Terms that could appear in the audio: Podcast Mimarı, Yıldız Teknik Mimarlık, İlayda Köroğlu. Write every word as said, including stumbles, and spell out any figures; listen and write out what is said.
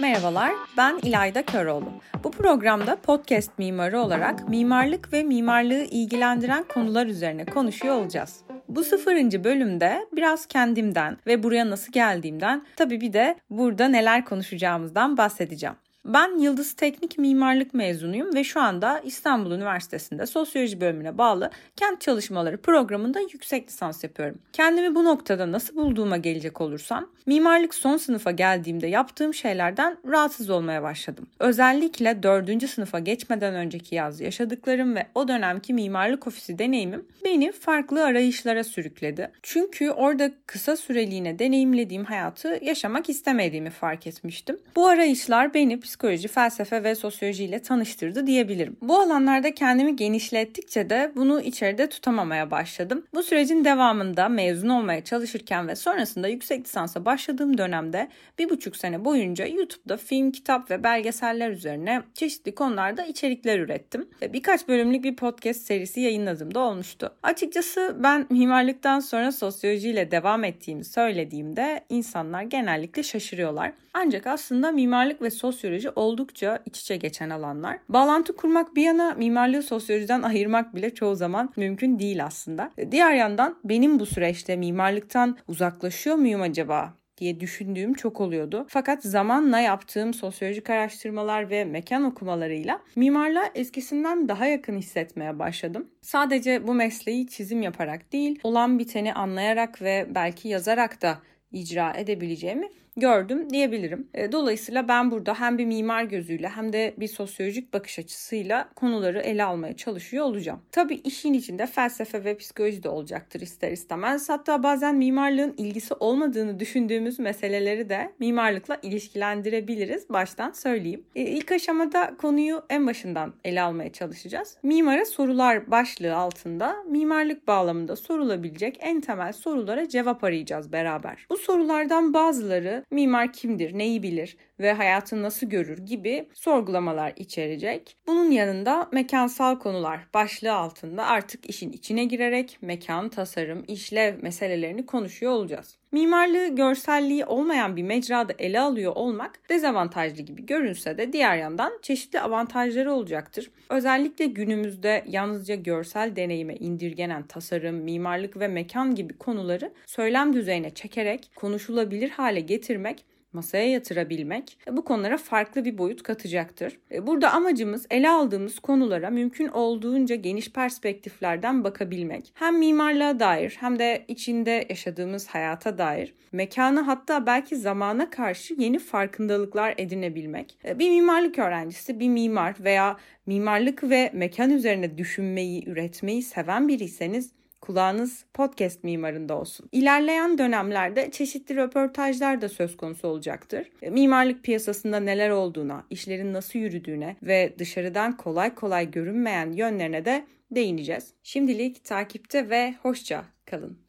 Merhabalar, ben İlayda Köroğlu. Bu programda Podcast Mimarı olarak mimarlık ve mimarlığı ilgilendiren konular üzerine konuşuyor olacağız. Bu sıfırıncı bölümde biraz kendimden ve buraya nasıl geldiğimden, tabii bir de burada neler konuşacağımızdan bahsedeceğim. Ben Yıldız Teknik Mimarlık mezunuyum ve şu anda İstanbul Üniversitesi'nde Sosyoloji bölümüne bağlı Kent Çalışmaları programında yüksek lisans yapıyorum. Kendimi bu noktada nasıl bulduğuma gelecek olursam, mimarlık son sınıfa geldiğimde yaptığım şeylerden rahatsız olmaya başladım. Özellikle dördüncü sınıfa geçmeden önceki yaz yaşadıklarım ve o dönemki mimarlık ofisi deneyimim beni farklı arayışlara sürükledi. Çünkü orada kısa süreliğine deneyimlediğim hayatı yaşamak istemediğimi fark etmiştim. Bu arayışlar beni psikoloji, felsefe ve sosyolojiyle tanıştırdı diyebilirim. Bu alanlarda kendimi genişlettikçe de bunu içeride tutamamaya başladım. Bu sürecin devamında mezun olmaya çalışırken ve sonrasında yüksek lisansa başladığım dönemde bir buçuk sene boyunca YouTube'da film, kitap ve belgeseller üzerine çeşitli konularda içerikler ürettim. Ve birkaç bölümlük bir podcast serisi yayınladığım da olmuştu. Açıkçası ben mimarlıktan sonra sosyolojiyle devam ettiğimi söylediğimde insanlar genellikle şaşırıyorlar. Ancak aslında mimarlık ve sosyoloji oldukça iç içe geçen alanlar. Bağlantı kurmak bir yana mimarlığı sosyolojiden ayırmak bile çoğu zaman mümkün değil aslında. Diğer yandan benim bu süreçte mimarlıktan uzaklaşıyor muyum acaba diye düşündüğüm çok oluyordu. Fakat zamanla yaptığım sosyolojik araştırmalar ve mekan okumalarıyla mimarlığa eskisinden daha yakın hissetmeye başladım. Sadece bu mesleği çizim yaparak değil, olan biteni anlayarak ve belki yazarak da icra edebileceğimi gördüm diyebilirim. Dolayısıyla ben burada hem bir mimar gözüyle hem de bir sosyolojik bakış açısıyla konuları ele almaya çalışıyor olacağım. Tabii işin içinde felsefe ve psikoloji de olacaktır ister istemez. Hatta bazen mimarlığın ilgisi olmadığını düşündüğümüz meseleleri de mimarlıkla ilişkilendirebiliriz. Baştan söyleyeyim. İlk aşamada konuyu en başından ele almaya çalışacağız. Mimara sorular başlığı altında mimarlık bağlamında sorulabilecek en temel sorulara cevap arayacağız beraber. Bu sorulardan bazıları mimar kimdir, neyi bilir ve hayatını nasıl görür gibi sorgulamalar içerecek. Bunun yanında mekansal konular başlığı altında artık işin içine girerek mekan, tasarım, işlev meselelerini konuşuyor olacağız. Mimarlığı görselliği olmayan bir mecrada ele alıyor olmak dezavantajlı gibi görünse de diğer yandan çeşitli avantajları olacaktır. Özellikle günümüzde yalnızca görsel deneyime indirgenen tasarım, mimarlık ve mekan gibi konuları söylem düzeyine çekerek konuşulabilir hale getirmek, masaya yatırabilmek bu konulara farklı bir boyut katacaktır. Burada amacımız ele aldığımız konulara mümkün olduğunca geniş perspektiflerden bakabilmek. Hem mimarlığa dair hem de içinde yaşadığımız hayata dair mekana hatta belki zamana karşı yeni farkındalıklar edinebilmek. Bir mimarlık öğrencisi, bir mimar veya mimarlık ve mekan üzerine düşünmeyi, üretmeyi seven biriyseniz kulağınız podcast mimarında olsun. İlerleyen dönemlerde çeşitli röportajlar da söz konusu olacaktır. Mimarlık piyasasında neler olduğuna, işlerin nasıl yürüdüğüne ve dışarıdan kolay kolay görünmeyen yönlerine de değineceğiz. Şimdilik takipte ve hoşça kalın.